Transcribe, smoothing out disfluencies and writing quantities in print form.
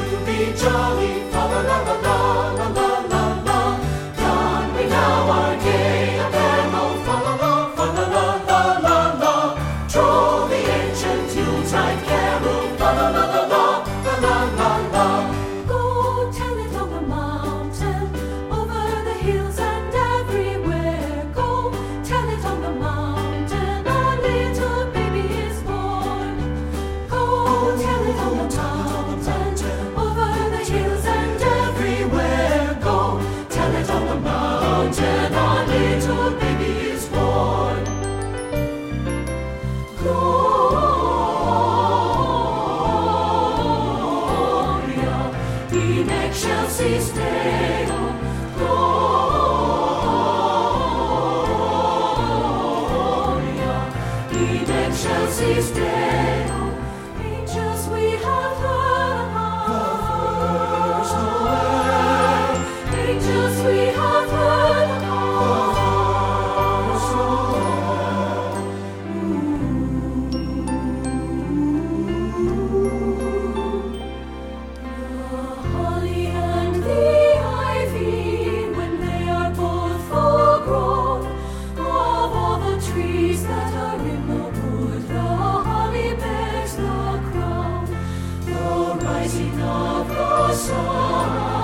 to be jolly, fa la la la la la la la la. Don we now our gay apparel, fa la la la la la. Troll the ancient Yuletide carol, fa la la la la la la la. Go tell it on the mountain, over the hills and everywhere. Go tell it on the mountain, a little baby is born. Go tell it on the mountain. And our little baby is born. Gloria, in excelsis Deo. Gloria, in excelsis Deo. Angels we have heard on high. Angels we have heard. Rising of the sun.